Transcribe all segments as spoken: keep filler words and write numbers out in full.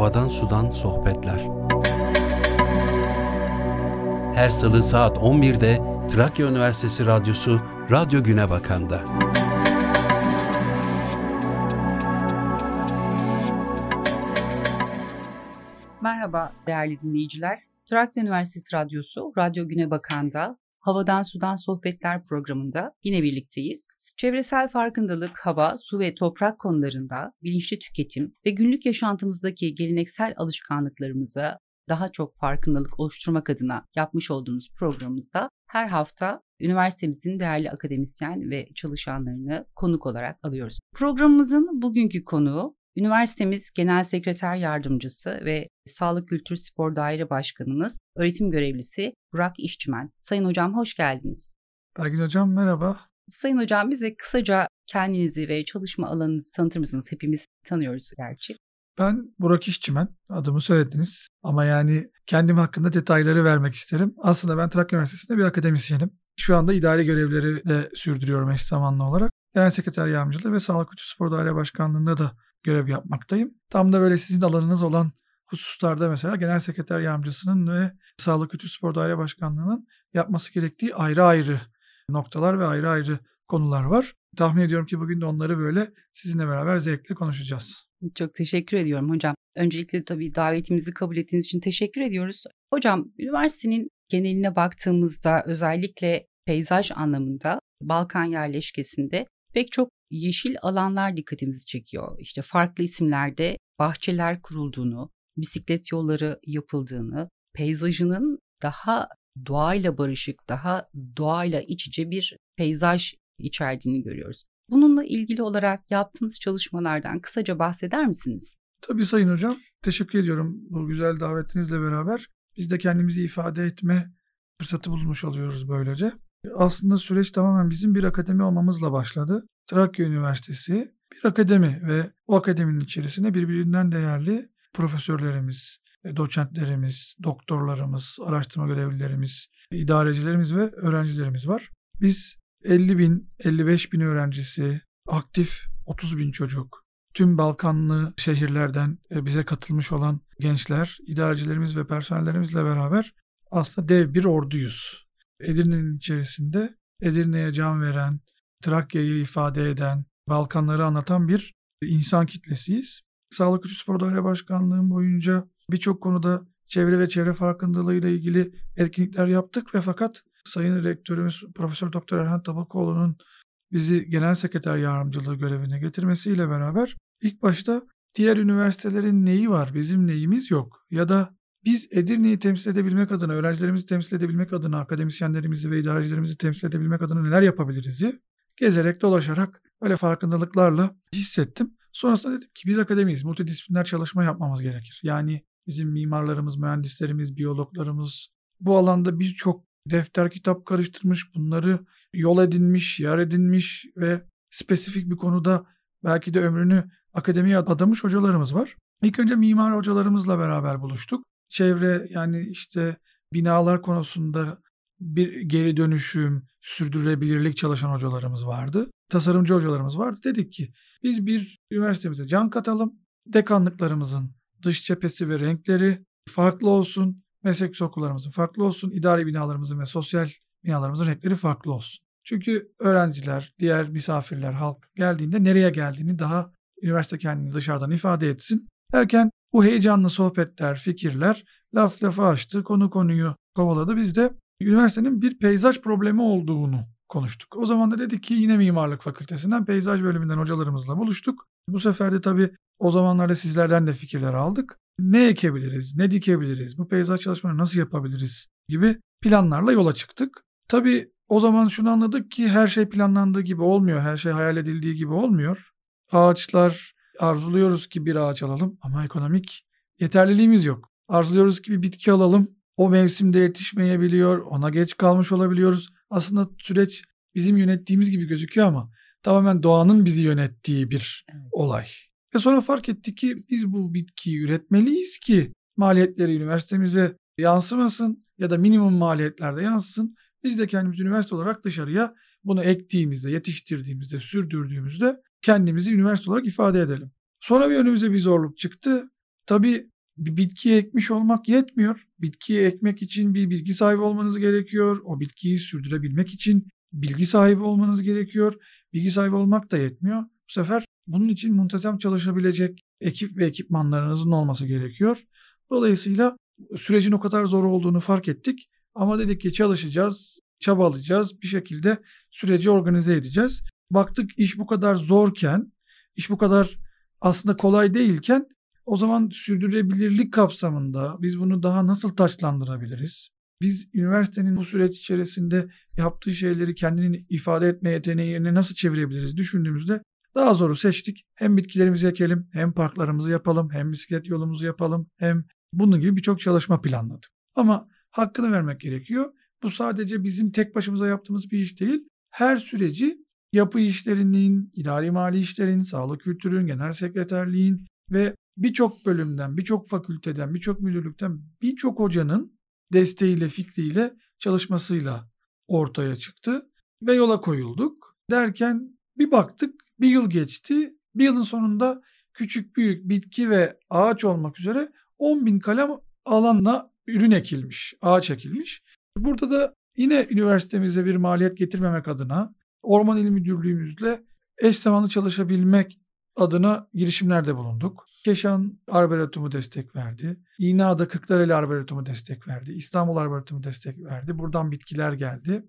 Havadan Sudan Sohbetler. Her salı saat on birde Trakya Üniversitesi Radyosu Radyo Günebakan'da. Merhaba değerli dinleyiciler. Trakya Üniversitesi Radyosu Radyo Günebakan'da Havadan Sudan Sohbetler programında yine birlikteyiz. Çevresel farkındalık, hava, su ve toprak konularında bilinçli tüketim ve günlük yaşantımızdaki geleneksel alışkanlıklarımıza daha çok farkındalık oluşturmak adına yapmış olduğumuz programımızda her hafta üniversitemizin değerli akademisyen ve çalışanlarını konuk olarak alıyoruz. Programımızın bugünkü konuğu üniversitemiz Genel Sekreter Yardımcısı ve Sağlık Kültür Spor Daire Başkanımız, öğretim görevlisi Burak İşçimen. Sayın Hocam hoş geldiniz. Belgin Hocam merhaba. Sayın Hocam bize kısaca kendinizi ve çalışma alanınızı tanıtır mısınız? Hepimiz tanıyoruz gerçi. Ben Burak İşçimen, adımı söylediniz ama yani kendim hakkında detayları vermek isterim. Aslında ben Trakya Üniversitesi'nde bir akademisyenim. Şu anda idari görevleri de sürdürüyorum eş zamanlı olarak. Genel Sekreter Yardımcılığı ve Sağlık Kültür Spor Daire Başkanlığı'nda da görev yapmaktayım. Tam da böyle sizin alanınız olan hususlarda mesela Genel Sekreter Yardımcısının ve Sağlık Kültür Spor Daire Başkanlığı'nın yapması gerektiği ayrı ayrı noktalar ve ayrı ayrı konular var. Tahmin ediyorum ki bugün de onları böyle sizinle beraber zevkle konuşacağız. Çok teşekkür ediyorum hocam. Öncelikle tabii davetimizi kabul ettiğiniz için teşekkür ediyoruz. Hocam üniversitenin geneline baktığımızda özellikle peyzaj anlamında Balkan yerleşkesinde pek çok yeşil alanlar dikkatimizi çekiyor. İşte farklı isimlerde bahçeler kurulduğunu, bisiklet yolları yapıldığını, peyzajının daha doğayla barışık, daha doğayla iç içe bir peyzaj içerdiğini görüyoruz. Bununla ilgili olarak yaptığınız çalışmalardan kısaca bahseder misiniz? Tabii Sayın Hocam. Teşekkür ediyorum bu güzel davetinizle beraber. Biz de kendimizi ifade etme fırsatı bulmuş oluyoruz böylece. Aslında süreç tamamen bizim bir akademi olmamızla başladı. Trakya Üniversitesi bir akademi ve o akademinin içerisinde birbirinden değerli profesörlerimiz, doçentlerimiz, doktorlarımız, araştırma görevlilerimiz, idarecilerimiz ve öğrencilerimiz var. Biz elli bin, elli beş bin öğrencisi, aktif otuz bin çocuk, tüm Balkanlı şehirlerden bize katılmış olan gençler, idarecilerimiz ve personellerimizle beraber aslında dev bir orduyuz. Edirne'nin içerisinde Edirne'ye can veren, Trakya'yı ifade eden, Balkanları anlatan bir insan kitlesiyiz. Sağlık Kültür Spor Daire Başkanlığım boyunca birçok konuda çevre ve çevre farkındalığıyla ilgili etkinlikler yaptık ve fakat Sayın Rektörümüz Profesör Doktor Erhan Tabakoğlu'nun bizi Genel Sekreter Yardımcılığı görevine getirmesiyle beraber ilk başta diğer üniversitelerin neyi var, bizim neyimiz yok ya da biz Edirne'yi temsil edebilmek adına, öğrencilerimizi temsil edebilmek adına, akademisyenlerimizi ve idarecilerimizi temsil edebilmek adına neler yapabiliriz'i gezerek, dolaşarak öyle farkındalıklarla hissettim. Sonrasında dedim ki biz akademiyiz, multidisipliner çalışma yapmamız gerekir. Yani bizim mimarlarımız, mühendislerimiz, biyologlarımız bu alanda birçok defter kitap karıştırmış, bunları yol edinmiş, yer edinmiş ve spesifik bir konuda belki de ömrünü akademiye adamış hocalarımız var. İlk önce mimar hocalarımızla beraber buluştuk. Çevre yani işte binalar konusunda bir geri dönüşüm, sürdürülebilirlik çalışan hocalarımız vardı. Tasarımcı hocalarımız vardı. Dedik ki biz bir üniversitemize can katalım. Dekanlıklarımızın dış cephesi ve renkleri farklı olsun. Meslek okullarımızın farklı olsun. İdari binalarımızın ve sosyal binalarımızın renkleri farklı olsun. Çünkü öğrenciler, diğer misafirler, halk geldiğinde nereye geldiğini daha üniversite kendini dışarıdan ifade etsin. Derken bu heyecanlı sohbetler, fikirler laf lafa açtı. Konu konuyu kovaladı. Biz de üniversitenin bir peyzaj problemi olduğunu konuştuk. O zaman da dedik ki yine Mimarlık Fakültesinden peyzaj bölümünden hocalarımızla buluştuk. Bu sefer de tabii o zamanlarda sizlerden de fikirler aldık. Ne ekebiliriz, ne dikebiliriz, bu peyzaj çalışmaları nasıl yapabiliriz gibi planlarla yola çıktık. Tabii o zaman şunu anladık ki her şey planlandığı gibi olmuyor, her şey hayal edildiği gibi olmuyor. Ağaçlar arzuluyoruz ki bir ağaç alalım ama ekonomik yeterliliğimiz yok. Arzuluyoruz ki bir bitki alalım. O mevsimde yetişmeyebiliyor, ona geç kalmış olabiliyoruz. Aslında süreç bizim yönettiğimiz gibi gözüküyor ama tamamen doğanın bizi yönettiği bir olay. Ve sonra fark ettik ki biz bu bitkiyi üretmeliyiz ki maliyetleri üniversitemize yansımasın ya da minimum maliyetlerde yansısın. Biz de kendimiz üniversite olarak dışarıya bunu ektiğimizde, yetiştirdiğimizde, sürdürdüğümüzde kendimizi üniversite olarak ifade edelim. Sonra bir önümüze bir zorluk çıktı. Tabii bir bitkiyi ekmiş olmak yetmiyor. Bitkiyi ekmek için bir bilgi sahibi olmanız gerekiyor. O bitkiyi sürdürebilmek için bilgi sahibi olmanız gerekiyor. Bilgi sahibi olmak da yetmiyor. Bu sefer bunun için muntazam çalışabilecek ekip ve ekipmanlarınızın olması gerekiyor. Dolayısıyla sürecin o kadar zor olduğunu fark ettik. Ama dedik ki çalışacağız, çabalayacağız, bir şekilde süreci organize edeceğiz. Baktık iş bu kadar zorken, iş bu kadar aslında kolay değilken, o zaman sürdürülebilirlik kapsamında biz bunu daha nasıl taçlandırabiliriz? Biz üniversitenin bu süreç içerisinde yaptığı şeyleri kendini ifade etme yeteneğini nasıl çevirebiliriz düşündüğümüzde daha zoru seçtik. Hem bitkilerimizi ekelim, hem parklarımızı yapalım, hem bisiklet yolumuzu yapalım, hem bunun gibi birçok çalışma planladık. Ama hakkını vermek gerekiyor. Bu sadece bizim tek başımıza yaptığımız bir iş değil. Her süreci yapı işlerinin, idari mali işlerin, sağlık kültürün, genel sekreterliğin ve birçok bölümden, birçok fakülteden, birçok müdürlükten, birçok hocanın desteğiyle, fikriyle, çalışmasıyla ortaya çıktı ve yola koyulduk. Derken bir baktık, bir yıl geçti. Bir yılın sonunda küçük, büyük, bitki ve ağaç olmak üzere on bin kalem alanla ürün ekilmiş, ağaç ekilmiş. Burada da yine üniversitemize bir maliyet getirmemek adına Orman İl Müdürlüğümüzle eş zamanlı çalışabilmek adına girişimlerde bulunduk. Keşan Arboretum'u destek verdi. İğneada Kırklareli Arboretum'u destek verdi. İstanbul Arboretum'u destek verdi. Buradan bitkiler geldi.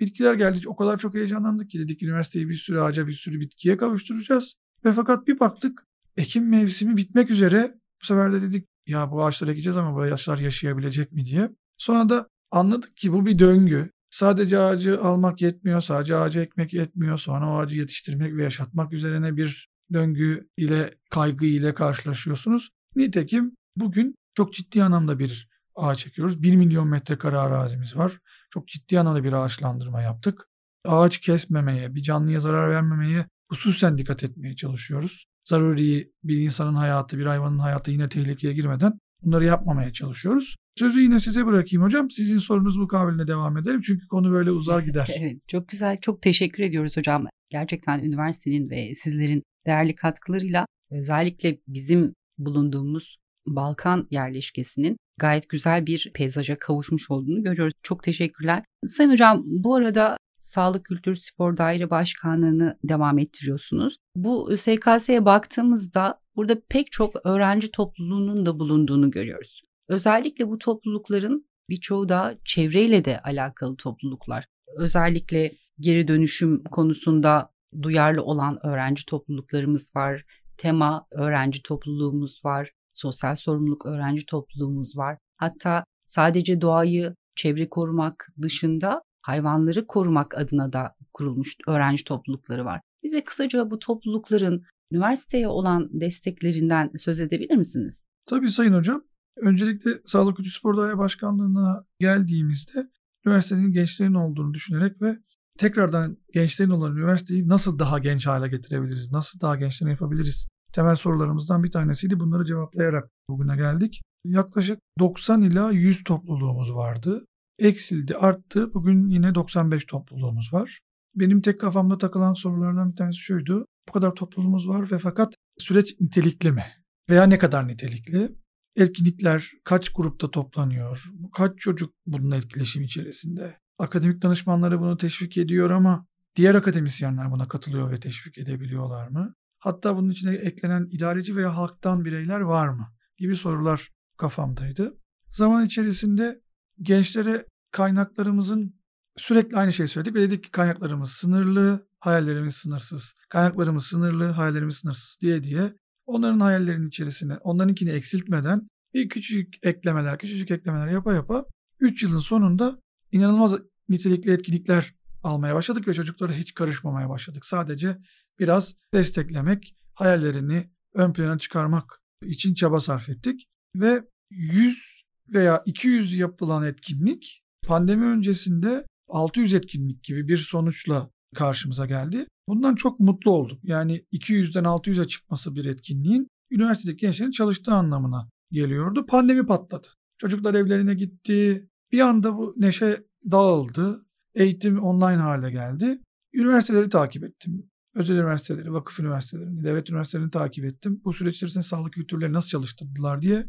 Bitkiler geldi. O kadar çok heyecanlandık ki dedik üniversiteyi bir sürü ağaca, bir sürü bitkiye kavuşturacağız. Ve fakat bir baktık ekim mevsimi bitmek üzere. Bu sefer de dedik ya bu ağaçları ekeceğiz ama bu ağaçlar yaşayabilecek mi diye. Sonra da anladık ki bu bir döngü. Sadece ağacı almak yetmiyor, sadece ağacı ekmek yetmiyor. Sonra o ağacı yetiştirmek ve yaşatmak üzerine bir döngü ile, kaygı ile karşılaşıyorsunuz. Nitekim bugün çok ciddi anlamda bir ağaç ekiyoruz. bir milyon metrekare arazimiz var. Çok ciddi anlamda bir ağaçlandırma yaptık. Ağaç kesmemeye, bir canlıya zarar vermemeye hususen dikkat etmeye çalışıyoruz. Zaruri bir insanın hayatı, bir hayvanın hayatı yine tehlikeye girmeden bunları yapmamaya çalışıyoruz. Sözü yine size bırakayım hocam. Sizin sorunuz mukabiline devam edelim. Çünkü konu böyle uzar gider. Evet, çok güzel. Çok teşekkür ediyoruz hocam. Gerçekten üniversitenin ve sizlerin değerli katkılarıyla özellikle bizim bulunduğumuz Balkan yerleşkesinin gayet güzel bir peyzaja kavuşmuş olduğunu görüyoruz. Çok teşekkürler. Sayın hocam bu arada Sağlık Kültür Spor Daire Başkanlığı'nı devam ettiriyorsunuz. Bu S K S'ye baktığımızda burada pek çok öğrenci topluluğunun da bulunduğunu görüyoruz. Özellikle bu toplulukların birçoğu da çevreyle de alakalı topluluklar. Özellikle geri dönüşüm konusunda duyarlı olan öğrenci topluluklarımız var. Tema öğrenci topluluğumuz var. Sosyal sorumluluk öğrenci topluluğumuz var. Hatta sadece doğayı çevre korumak dışında hayvanları korumak adına da kurulmuş öğrenci toplulukları var. Bize kısaca bu toplulukların üniversiteye olan desteklerinden söz edebilir misiniz? Tabii Sayın Hocam. Öncelikle Sağlık Kültür Spor Daire Başkanlığı'na geldiğimizde üniversitenin gençlerin olduğunu düşünerek ve tekrardan gençlerin olan üniversiteyi nasıl daha genç hale getirebiliriz, nasıl daha gençlerini yapabiliriz temel sorularımızdan bir tanesiydi. Bunları cevaplayarak bugüne geldik. Yaklaşık doksan ila yüz topluluğumuz vardı. Eksildi, arttı. Bugün yine doksan beş topluluğumuz var. Benim tek kafamda takılan sorulardan bir tanesi şuydu. Bu kadar topluluğumuz var ve fakat süreç nitelikli mi? Veya ne kadar nitelikli? Etkinlikler kaç grupta toplanıyor? Kaç çocuk bunun etkileşim içerisinde? Akademik danışmanları bunu teşvik ediyor ama diğer akademisyenler buna katılıyor ve teşvik edebiliyorlar mı? Hatta bunun içine eklenen idareci veya halktan bireyler var mı? Gibi sorular kafamdaydı. Zaman içerisinde gençlere kaynaklarımızın sürekli aynı şeyi söyledik ve dedik ki kaynaklarımız sınırlı, hayallerimiz sınırsız. Kaynaklarımız sınırlı, hayallerimiz sınırsız diye diye onların hayallerinin içerisine, onlarınkini eksiltmeden bir küçük eklemeler, küçücük eklemeler yapa yapa üç yılın sonunda İnanılmaz nitelikli etkinlikler almaya başladık ve çocuklara hiç karışmamaya başladık. Sadece biraz desteklemek, hayallerini ön plana çıkarmak için çaba sarf ettik. Ve yüz veya iki yüz yapılan etkinlik pandemi öncesinde altı yüz etkinlik gibi bir sonuçla karşımıza geldi. Bundan çok mutlu olduk. Yani iki yüzden altı yüze çıkması bir etkinliğin üniversitedeki gençlerin çalıştığı anlamına geliyordu. Pandemi patladı. Çocuklar evlerine gitti. Bir anda bu neşe dağıldı. Eğitim online hale geldi. Üniversiteleri takip ettim. özel üniversiteleri, vakıf üniversitelerini, devlet üniversitelerini takip ettim. Bu süreç içerisinde sağlık kültürleri nasıl çalıştırdılar diye.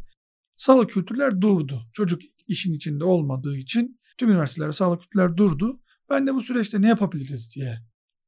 Sağlık kültürler durdu. Çocuk işin içinde olmadığı için tüm üniversitelerde sağlık kültürler durdu. Ben de bu süreçte ne yapabiliriz diye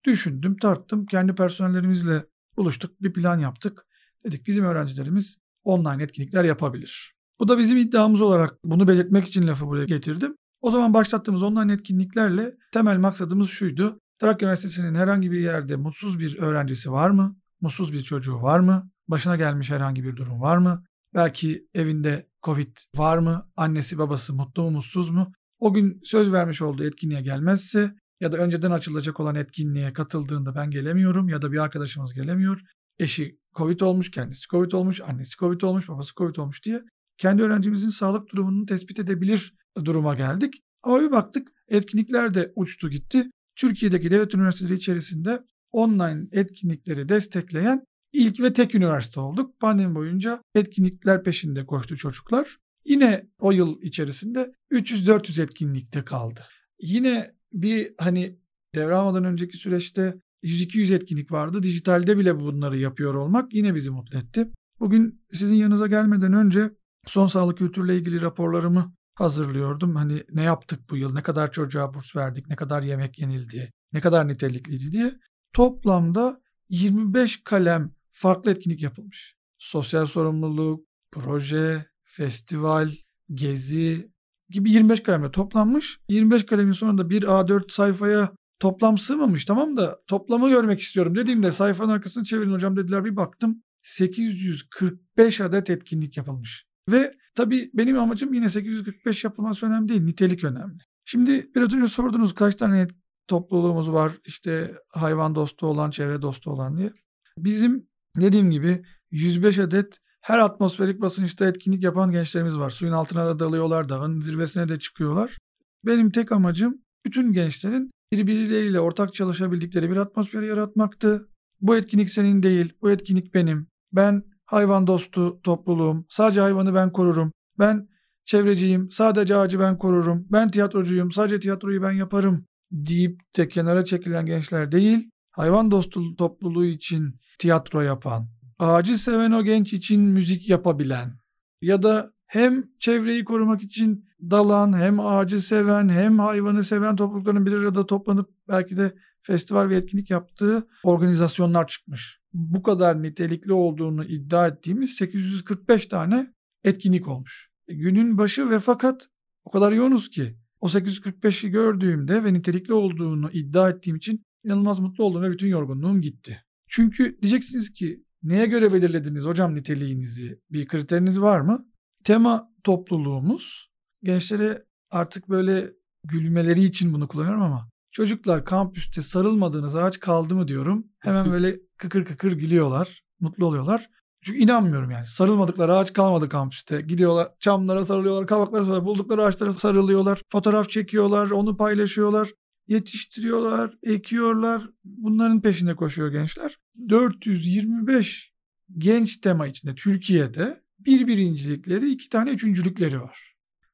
düşündüm, tarttım. Kendi personellerimizle buluştuk, bir plan yaptık. Dedik bizim öğrencilerimiz online etkinlikler yapabilir. Bu da bizim iddiamız olarak, bunu belirtmek için lafı buraya getirdim. O zaman başlattığımız online etkinliklerle temel maksadımız şuydu. Trakya Üniversitesi'nin herhangi bir yerde mutsuz bir öğrencisi var mı? Mutsuz bir çocuğu var mı? Başına gelmiş herhangi bir durum var mı? Belki evinde Covid var mı? Annesi babası mutlu mu mutsuz mu? O gün söz vermiş olduğu etkinliğe gelmezse ya da önceden açılacak olan etkinliğe katıldığında ben gelemiyorum ya da bir arkadaşımız gelemiyor. Eşi Covid olmuş, kendisi Covid olmuş, annesi Covid olmuş, babası Covid olmuş diye kendi öğrencimizin sağlık durumunu tespit edebilir duruma geldik. Ama bir baktık etkinlikler de uçtu gitti. Türkiye'deki devlet üniversiteleri içerisinde online etkinlikleri destekleyen ilk ve tek üniversite olduk. Pandemi boyunca etkinlikler peşinde koştu çocuklar. Yine o yıl içerisinde üç yüz dört yüz etkinlikte kaldı. Yine bir hani devre almadan önceki süreçte yüz iki yüz etkinlik vardı. Dijitalde bile bunları yapıyor olmak yine bizi mutlu etti. Bugün sizin yanınıza gelmeden önce son sağlık kültürle ilgili raporlarımı hazırlıyordum. Hani ne yaptık bu yıl, ne kadar çocuğa burs verdik, ne kadar yemek yenildi, ne kadar nitelikliydi diye. Toplamda yirmi beş kalem farklı etkinlik yapılmış. Sosyal sorumluluk, proje, festival, gezi gibi yirmi beş kalemle toplanmış. yirmi beş kalemin sonunda bir A dört sayfaya toplam sığmamış, tamam da toplamı görmek istiyorum dediğimde sayfanın arkasını çevirin hocam dediler, bir baktım sekiz yüz kırk beş adet etkinlik yapılmış. Ve tabii benim amacım yine sekiz yüz kırk beş yapılması önemli değil, nitelik önemli. Şimdi biraz önce sordunuz kaç tane topluluğumuz var, işte hayvan dostu olan, çevre dostu olan diye. Bizim dediğim gibi yüz beş adet her atmosferik basınçta etkinlik yapan gençlerimiz var. Suyun altına da dalıyorlar, dağın zirvesine de çıkıyorlar. Benim tek amacım bütün gençlerin birbirleriyle ortak çalışabildikleri bir atmosferi yaratmaktı. Bu etkinlik senin değil, bu etkinlik benim. Ben hayvan dostu topluluğum, sadece hayvanı ben korurum. Ben çevreciyim, sadece ağacı ben korurum. Ben tiyatrocuyum, sadece tiyatroyu ben yaparım deyip de kenara çekilen gençler değil, hayvan dostu topluluğu için tiyatro yapan, ağacı seven o genç için müzik yapabilen ya da hem çevreyi korumak için dalan, hem ağacı seven, hem hayvanı seven toplulukların bir arada toplanıp belki de festival ve etkinlik yaptığı organizasyonlar çıkmış. Bu kadar nitelikli olduğunu iddia ettiğimiz sekiz yüz kırk beş tane etkinlik olmuş. Günün başı ve fakat o kadar yoğunuz ki o sekiz yüz kırk beşi gördüğümde ve nitelikli olduğunu iddia ettiğim için inanılmaz mutlu oldum ve bütün yorgunluğum gitti. Çünkü diyeceksiniz ki neye göre belirlediniz hocam niteliğinizi? Bir kriteriniz var mı? Tema topluluğumuz, gençlere artık böyle gülmeleri için bunu kullanıyorum ama çocuklar kampüste sarılmadığınız ağaç kaldı mı diyorum. Hemen böyle kıkır kıkır gülüyorlar, mutlu oluyorlar. Çünkü inanmıyorum yani. Sarılmadıkları ağaç kalmadı kampüste. Gidiyorlar, çamlara sarılıyorlar, kavaklara sarılıyorlar, buldukları ağaçlara sarılıyorlar. Fotoğraf çekiyorlar, onu paylaşıyorlar, yetiştiriyorlar, ekiyorlar. Bunların peşinde koşuyor gençler. dört yüz yirmi beş genç tema içinde Türkiye'de bir birincilikleri, iki tane üçüncülükleri var.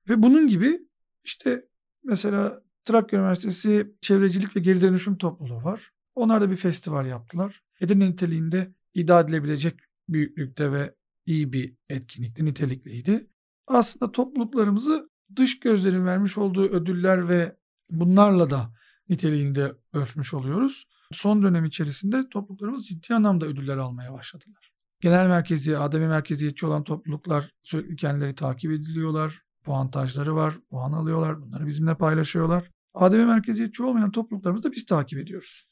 Ve bunun gibi işte mesela Trakya Üniversitesi Çevrecilik ve Geri Dönüşüm Topluluğu var. Onlar da bir festival yaptılar. Edirne niteliğinde iddia edilebilecek büyüklükte ve iyi bir etkinlikti, nitelikliydi. Aslında topluluklarımızı dış gözlerin vermiş olduğu ödüller ve bunlarla da niteliğinde ölçmüş oluyoruz. Son dönem içerisinde topluluklarımız ciddi anlamda ödüller almaya başladılar. Genel merkezi, ademi merkeziyetçi olan topluluklar sürekli kendileri takip ediliyorlar. Puantajları var, puan alıyorlar, bunları bizimle paylaşıyorlar. Ademi merkeziyetçi olmayan topluluklarımızı da biz takip ediyoruz.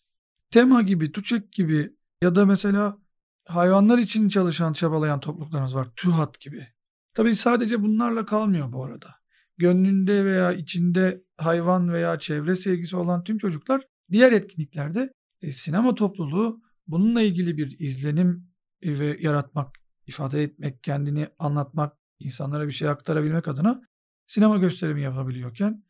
Tema gibi, TÜÇEK gibi ya da mesela hayvanlar için çalışan, çabalayan topluluklarımız var. TÜHAT gibi. Tabii sadece bunlarla kalmıyor bu arada. Gönlünde veya içinde hayvan veya çevre sevgisi olan tüm çocuklar diğer etkinliklerde e, sinema topluluğu bununla ilgili bir izlenim ve yaratmak, ifade etmek, kendini anlatmak, insanlara bir şey aktarabilmek adına sinema gösterimi yapabiliyorken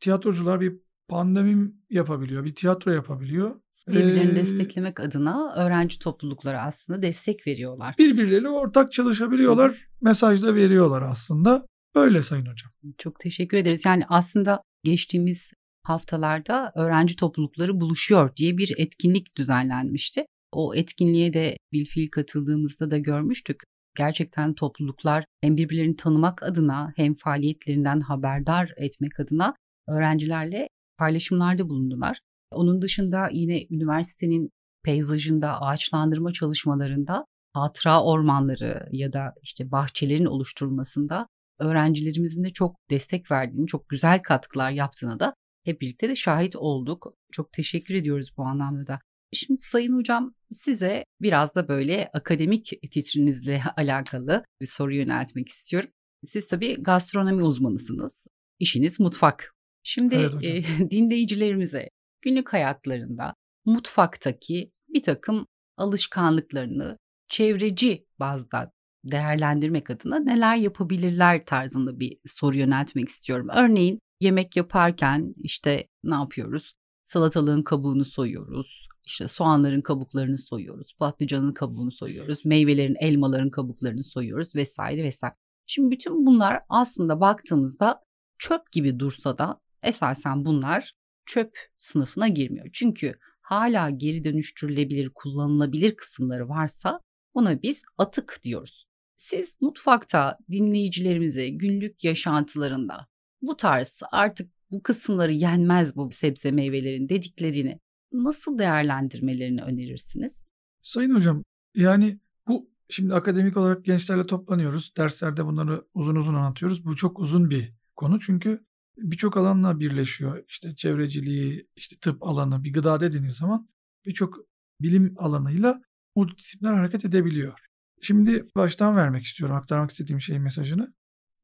tiyatrocular bir pandomim yapabiliyor, bir tiyatro yapabiliyor. Birbirlerini ee, desteklemek adına öğrenci toplulukları aslında destek veriyorlar. Birbirleriyle ortak çalışabiliyorlar, evet. Mesaj da veriyorlar aslında. Öyle Sayın Hocam. Çok teşekkür ederiz. Yani aslında geçtiğimiz haftalarda öğrenci toplulukları buluşuyor diye bir etkinlik düzenlenmişti. O etkinliğe de bilfiil katıldığımızda da görmüştük. Gerçekten topluluklar hem birbirlerini tanımak adına hem faaliyetlerinden haberdar etmek adına öğrencilerle paylaşımlarda bulundular. Onun dışında yine üniversitenin peyzajında, ağaçlandırma çalışmalarında, hatıra ormanları ya da işte bahçelerin oluşturulmasında öğrencilerimizin de çok destek verdiğini, çok güzel katkılar yaptığına da hep birlikte de şahit olduk. Çok teşekkür ediyoruz bu anlamda da. Şimdi Sayın Hocam, size biraz da böyle akademik titrinizle alakalı bir soru yöneltmek istiyorum. Siz tabii gastronomi uzmanısınız. İşiniz mutfak. Şimdi evet, e, dinleyicilerimize günlük hayatlarında mutfaktaki bir takım alışkanlıklarını çevreci bazda değerlendirmek adına neler yapabilirler tarzında bir soru yöneltmek istiyorum. Örneğin yemek yaparken işte ne yapıyoruz? Salatalığın kabuğunu soyuyoruz, işte soğanların kabuklarını soyuyoruz, patlıcanın kabuğunu soyuyoruz, meyvelerin, elmaların kabuklarını soyuyoruz vesaire vesaire. Şimdi bütün bunlar aslında baktığımızda çöp gibi dursa da esasen bunlar çöp sınıfına girmiyor. Çünkü hala geri dönüştürülebilir, kullanılabilir kısımları varsa buna biz atık diyoruz. Siz mutfakta dinleyicilerimize günlük yaşantılarında bu tarz artık bu kısımları yenmez bu sebze meyvelerin dediklerini nasıl değerlendirmelerini önerirsiniz? Sayın Hocam, yani bu şimdi akademik olarak gençlerle toplanıyoruz. Derslerde bunları uzun uzun anlatıyoruz. Bu çok uzun bir konu çünkü birçok alanla birleşiyor. İşte çevreciliği, işte tıp alanı, bir gıda dediğiniz zaman birçok bilim alanıyla multidisipliner hareket edebiliyor. Şimdi baştan vermek istiyorum, aktarmak istediğim şeyin mesajını.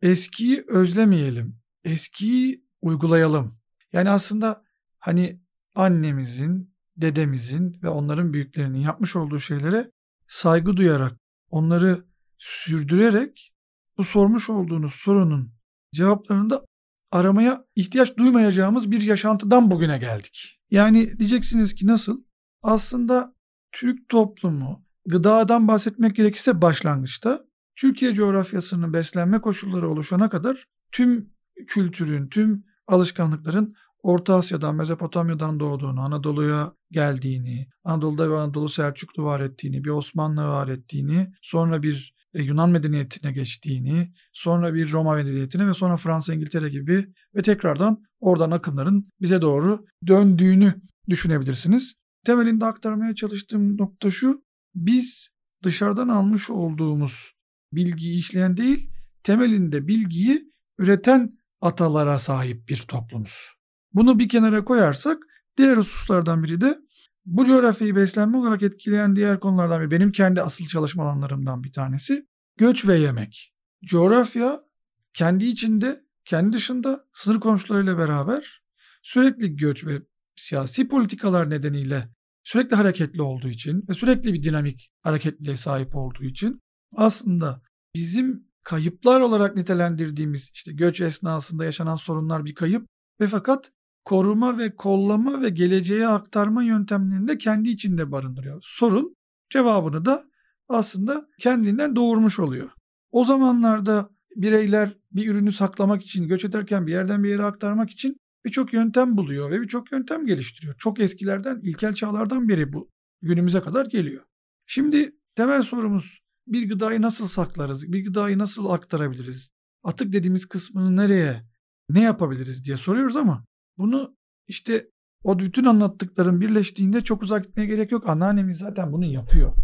Eskiyi özlemeyelim, eskiyi uygulayalım. Yani aslında hani annemizin, dedemizin ve onların büyüklerinin yapmış olduğu şeylere saygı duyarak, onları sürdürerek bu sormuş olduğunuz sorunun cevaplarını da aramaya ihtiyaç duymayacağımız bir yaşantıdan bugüne geldik. Yani diyeceksiniz ki nasıl? Aslında Türk toplumu, gıdadan bahsetmek gerekirse başlangıçta, Türkiye coğrafyasının beslenme koşulları oluşana kadar tüm kültürün, tüm alışkanlıkların Orta Asya'dan, Mezopotamya'dan doğduğunu, Anadolu'ya geldiğini, Anadolu'da ve Anadolu Selçuklu var ettiğini, bir Osmanlı var ettiğini, sonra bir Yunan medeniyetine geçtiğini, sonra bir Roma medeniyetine ve sonra Fransa, İngiltere gibi ve tekrardan oradan akımların bize doğru döndüğünü düşünebilirsiniz. Temelinde aktarmaya çalıştığım nokta şu, biz dışarıdan almış olduğumuz bilgiyi işleyen değil, temelinde bilgiyi üreten atalara sahip bir toplumuz. Bunu bir kenara koyarsak diğer hususlardan biri de bu coğrafyayı beslenme olarak etkileyen diğer konulardan biri, benim kendi asıl çalışma alanlarımdan bir tanesi, göç ve yemek. Coğrafya kendi içinde, kendi dışında sınır komşularıyla beraber sürekli göç ve siyasi politikalar nedeniyle sürekli hareketli olduğu için ve sürekli bir dinamik hareketliliğe sahip olduğu için aslında bizim kayıplar olarak nitelendirdiğimiz işte göç esnasında yaşanan sorunlar bir kayıp ve fakat koruma ve kollama ve geleceğe aktarma yöntemlerini de kendi içinde barındırıyor. Sorun cevabını da aslında kendinden doğurmuş oluyor. O zamanlarda bireyler bir ürünü saklamak için, göç ederken bir yerden bir yere aktarmak için birçok yöntem buluyor ve birçok yöntem geliştiriyor. Çok eskilerden, ilkel çağlardan beri bu günümüze kadar geliyor. Şimdi temel sorumuz, bir gıdayı nasıl saklarız, bir gıdayı nasıl aktarabiliriz, atık dediğimiz kısmını nereye, ne yapabiliriz diye soruyoruz ama bunu işte o bütün anlattıkların birleştiğinde çok uzak gitmeye gerek yok. Anneannemiz zaten bunu yapıyor.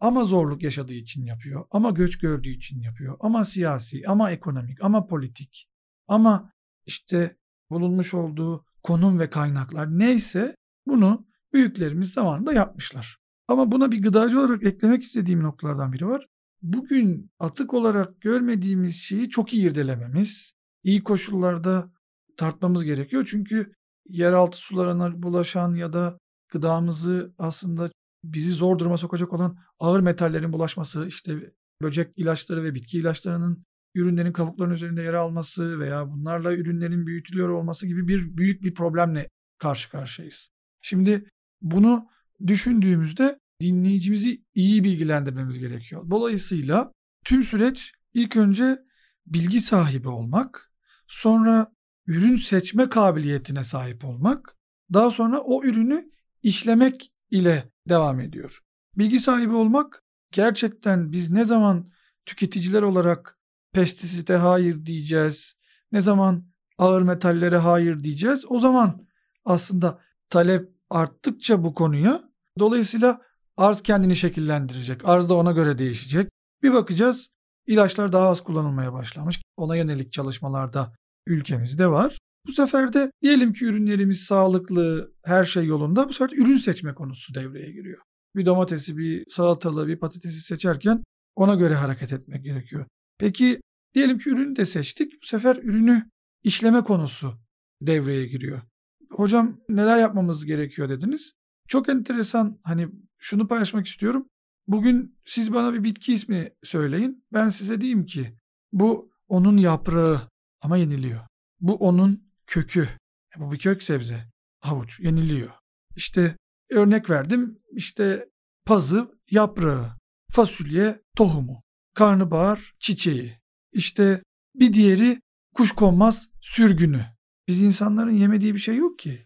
Ama zorluk yaşadığı için yapıyor. Ama göç gördüğü için yapıyor. Ama siyasi, ama ekonomik, ama politik, ama işte bulunmuş olduğu konum ve kaynaklar neyse bunu büyüklerimiz zamanında yapmışlar. Ama buna bir gıdacı olarak eklemek istediğim noktalardan biri var. Bugün atık olarak görmediğimiz şeyi çok iyi irdelememiz, iyi koşullarda tartmamız gerekiyor. Çünkü yeraltı sularına bulaşan ya da gıdamızı aslında bizi zor duruma sokacak olan ağır metallerin bulaşması, işte böcek ilaçları ve bitki ilaçlarının ürünlerin kabuklarının üzerinde yer alması veya bunlarla ürünlerin büyütülüyor olması gibi bir büyük bir problemle karşı karşıyayız. Şimdi bunu düşündüğümüzde dinleyicimizi iyi bilgilendirmemiz gerekiyor. Dolayısıyla tüm süreç ilk önce bilgi sahibi olmak, sonra ürün seçme kabiliyetine sahip olmak, daha sonra o ürünü işlemek ile devam ediyor. Bilgi sahibi olmak, gerçekten biz ne zaman tüketiciler olarak pestisite hayır diyeceğiz, ne zaman ağır metallere hayır diyeceğiz, o zaman aslında talep arttıkça bu konuya, dolayısıyla arz kendini şekillendirecek, arz da ona göre değişecek. Bir bakacağız, ilaçlar daha az kullanılmaya başlamış, ona yönelik çalışmalarda ülkemizde var. Bu sefer de diyelim ki ürünlerimiz sağlıklı, her şey yolunda, bu sefer ürün seçme konusu devreye giriyor. Bir domatesi, bir salatalığı, bir patatesi seçerken ona göre hareket etmek gerekiyor. Peki diyelim ki ürünü de seçtik, bu sefer ürünü işleme konusu devreye giriyor. Hocam neler yapmamız gerekiyor dediniz. Çok enteresan, hani şunu paylaşmak istiyorum. Bugün siz bana bir bitki ismi söyleyin. Ben size diyeyim ki bu onun yaprağı ama yeniliyor. Bu onun kökü. Bu bir kök sebze. Havuç yeniliyor. İşte örnek verdim. İşte pazı yaprağı, fasulye tohumu, karnabahar çiçeği. İşte bir diğeri kuşkonmaz sürgünü. Biz insanların yemediği bir şey yok ki.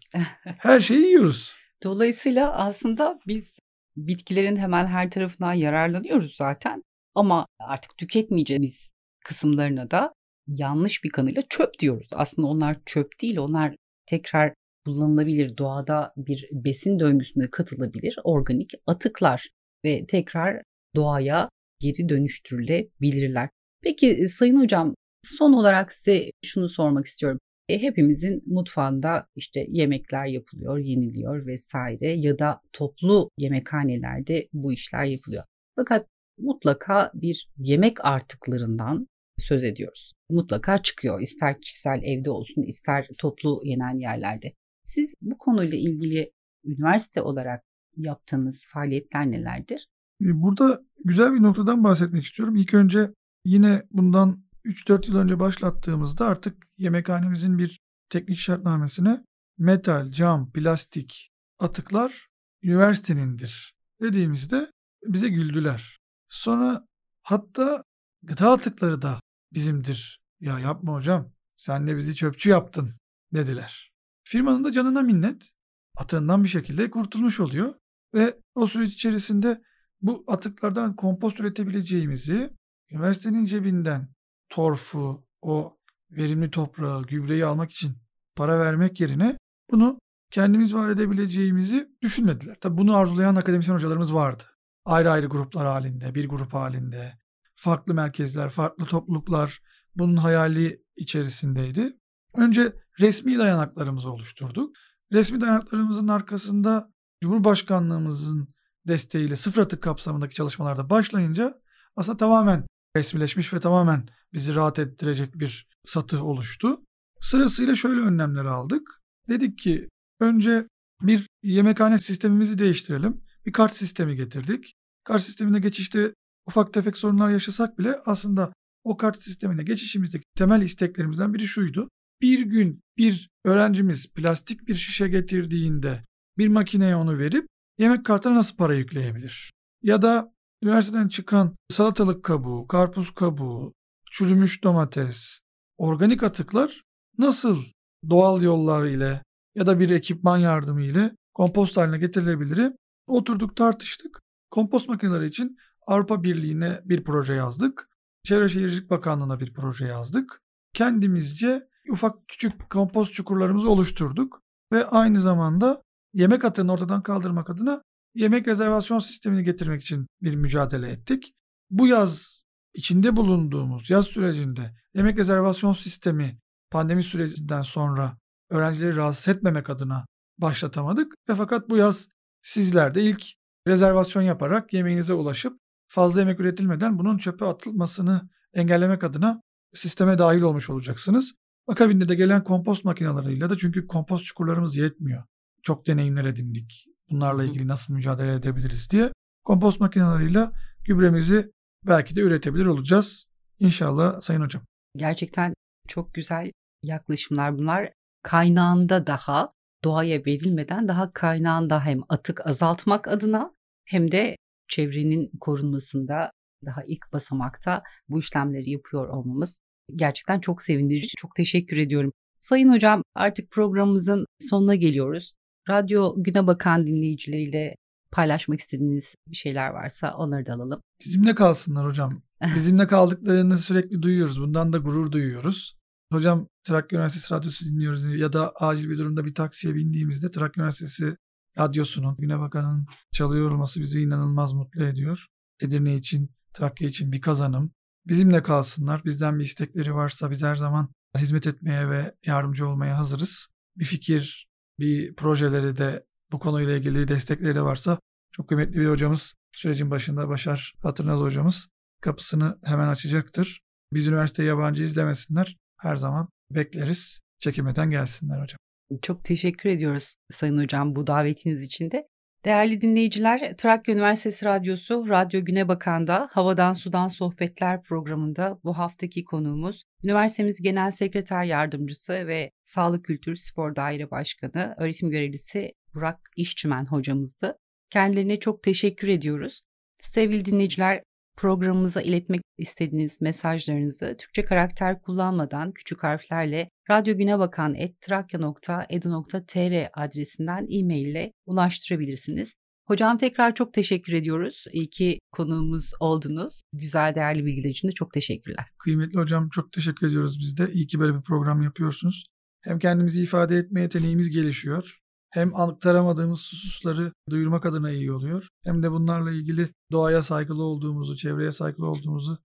Her şeyi yiyoruz. Dolayısıyla aslında biz bitkilerin hemen her tarafından yararlanıyoruz zaten. Ama artık tüketmeyeceğimiz kısımlarına da yanlış bir kanıyla çöp diyoruz. Aslında onlar çöp değil, onlar tekrar kullanılabilir, doğada bir besin döngüsüne katılabilir organik atıklar ve tekrar doğaya geri dönüştürülebilirler. Peki Sayın Hocam, son olarak size şunu sormak istiyorum. E, hepimizin mutfağında işte yemekler yapılıyor, yeniliyor vesaire ya da toplu yemekhanelerde bu işler yapılıyor. Fakat mutlaka bir yemek artıklarından söz ediyoruz. Mutlaka çıkıyor, ister kişisel evde olsun, ister toplu yenen yerlerde. Siz bu konuyla ilgili üniversite olarak yaptığınız faaliyetler nelerdir? Burada güzel bir noktadan bahsetmek istiyorum. İlk önce yine bundan üç dört yıl önce başlattığımızda artık yemekhanemizin bir teknik şartnamesine metal, cam, plastik atıklar üniversitenindir dediğimizde bize güldüler. Sonra hatta gıda atıkları da bizimdir. Ya yapma hocam, sen de bizi çöpçü yaptın dediler. Firmanın da canına minnet, atığından bir şekilde kurtulmuş oluyor ve o süreç içerisinde bu atıklardan kompost üretebileceğimizi, üniversitenin cebinden torfu, o verimli toprağı, gübreyi almak için para vermek yerine bunu kendimiz var edebileceğimizi düşünmediler. Tabii bunu arzulayan akademisyen hocalarımız vardı. Ayrı ayrı gruplar halinde, bir grup halinde, farklı merkezler, farklı topluluklar bunun hayali içerisindeydi. Önce resmi dayanaklarımızı oluşturduk. Resmi dayanaklarımızın arkasında Cumhurbaşkanlığımızın desteğiyle sıfır atık kapsamındaki çalışmalarda başlayınca aslında tamamen resmileşmiş ve tamamen bizi rahat ettirecek bir satı oluştu. Sırasıyla şöyle önlemleri aldık. Dedik ki önce bir yemekhane sistemimizi değiştirelim. Bir kart sistemi getirdik. Kart sistemine geçişte ufak tefek sorunlar yaşasak bile aslında o kart sistemine geçişimizdeki temel isteklerimizden biri şuydu. Bir gün bir öğrencimiz plastik bir şişe getirdiğinde bir makineye onu verip yemek kartına nasıl para yükleyebilir? Ya da üniversiteden çıkan salatalık kabuğu, karpuz kabuğu, çürümüş domates, organik atıklar nasıl doğal yollar ile ya da bir ekipman yardımı ile kompost haline getirilebilir? Oturduk, tartıştık. Kompost makineleri için Avrupa Birliği'ne bir proje yazdık. Çevre Şehircilik Bakanlığı'na bir proje yazdık. Kendimizce ufak küçük kompost çukurlarımızı oluşturduk ve aynı zamanda yemek atığını ortadan kaldırmak adına yemek rezervasyon sistemini getirmek için bir mücadele ettik. Bu yaz içinde bulunduğumuz yaz sürecinde yemek rezervasyon sistemi pandemi sürecinden sonra öğrencileri rahatsız etmemek adına başlatamadık. Ve fakat bu yaz sizler de ilk rezervasyon yaparak yemeğinize ulaşıp fazla yemek üretilmeden bunun çöpe atılmasını engellemek adına sisteme dahil olmuş olacaksınız. Akabinde de gelen kompost makineleriyle de, çünkü kompost çukurlarımız yetmiyor. Çok deneyimler edindik. Bunlarla ilgili nasıl mücadele edebiliriz diye kompost makineleriyle gübremizi belki de üretebilir olacağız. İnşallah Sayın Hocam. Gerçekten çok güzel yaklaşımlar bunlar. Kaynağında daha doğaya verilmeden daha kaynağında hem atık azaltmak adına hem de çevrenin korunmasında daha ilk basamakta bu işlemleri yapıyor olmamız gerçekten çok sevindirici. Çok teşekkür ediyorum Sayın hocam, artık programımızın sonuna geliyoruz. Radyo Günebakan dinleyicileriyle paylaşmak istediğiniz bir şeyler varsa onları da alalım. Bizimle kalsınlar hocam. Bizimle kaldıklarını sürekli duyuyoruz. Bundan da gurur duyuyoruz. Hocam, Trakya Üniversitesi Radyosu dinliyoruz ya da acil bir durumda bir taksiye bindiğimizde Trakya Üniversitesi Radyosu'nun, Günebakan'ın çalıyor olması bizi inanılmaz mutlu ediyor. Edirne için, Trakya için bir kazanım. Bizimle kalsınlar. Bizden bir istekleri varsa biz her zaman hizmet etmeye ve yardımcı olmaya hazırız. Bir fikir, bir projeleri de, bu konuyla ilgili destekleri de varsa çok kıymetli bir hocamız, sürecin başında Başar Hatırnaz hocamız kapısını hemen açacaktır. Biz üniversiteye yabancıyız demesinler. Her zaman bekleriz. Çekinmeden gelsinler hocam. Çok teşekkür ediyoruz Sayın Hocam bu davetiniz için de. Değerli dinleyiciler, Trakya Üniversitesi Radyosu Radyo Günebakan'da Havadan Sudan Sohbetler programında bu haftaki konuğumuz üniversitemiz Genel Sekreter Yardımcısı ve Sağlık Kültür Spor Daire Başkanı öğretim görevlisi Burak İşçimen hocamızdı. Kendilerine çok teşekkür ediyoruz. Sevgili dinleyiciler, programımıza iletmek istediğiniz mesajlarınızı Türkçe karakter kullanmadan küçük harflerle radyogunebakan at trakya nokta edu nokta tr adresinden e-mail ile ulaştırabilirsiniz. Hocam, tekrar çok teşekkür ediyoruz. İyi ki konuğumuz oldunuz. Güzel, değerli bilgiler için de çok teşekkürler. Kıymetli hocam, çok teşekkür ediyoruz biz de. İyi ki böyle bir program yapıyorsunuz. Hem kendimizi ifade etme yeteneğimiz gelişiyor. Hem aktaramadığımız hususları duyurmak adına iyi oluyor. Hem de bunlarla ilgili doğaya saygılı olduğumuzu, çevreye saygılı olduğumuzu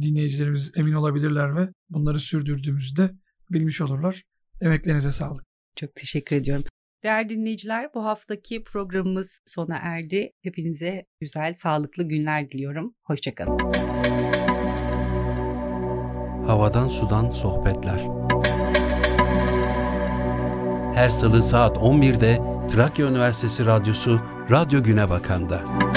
dinleyicilerimiz emin olabilirler ve bunları sürdürdüğümüzde bilmiş olurlar. Emeklerinize sağlık. Çok teşekkür ediyorum. Değerli dinleyiciler, bu haftaki programımız sona erdi. Hepinize güzel, sağlıklı günler diliyorum. Hoşçakalın. Havadan Sudan Sohbetler. Her salı saat on birde Trakya Üniversitesi Radyosu Radyo Günebakan'da.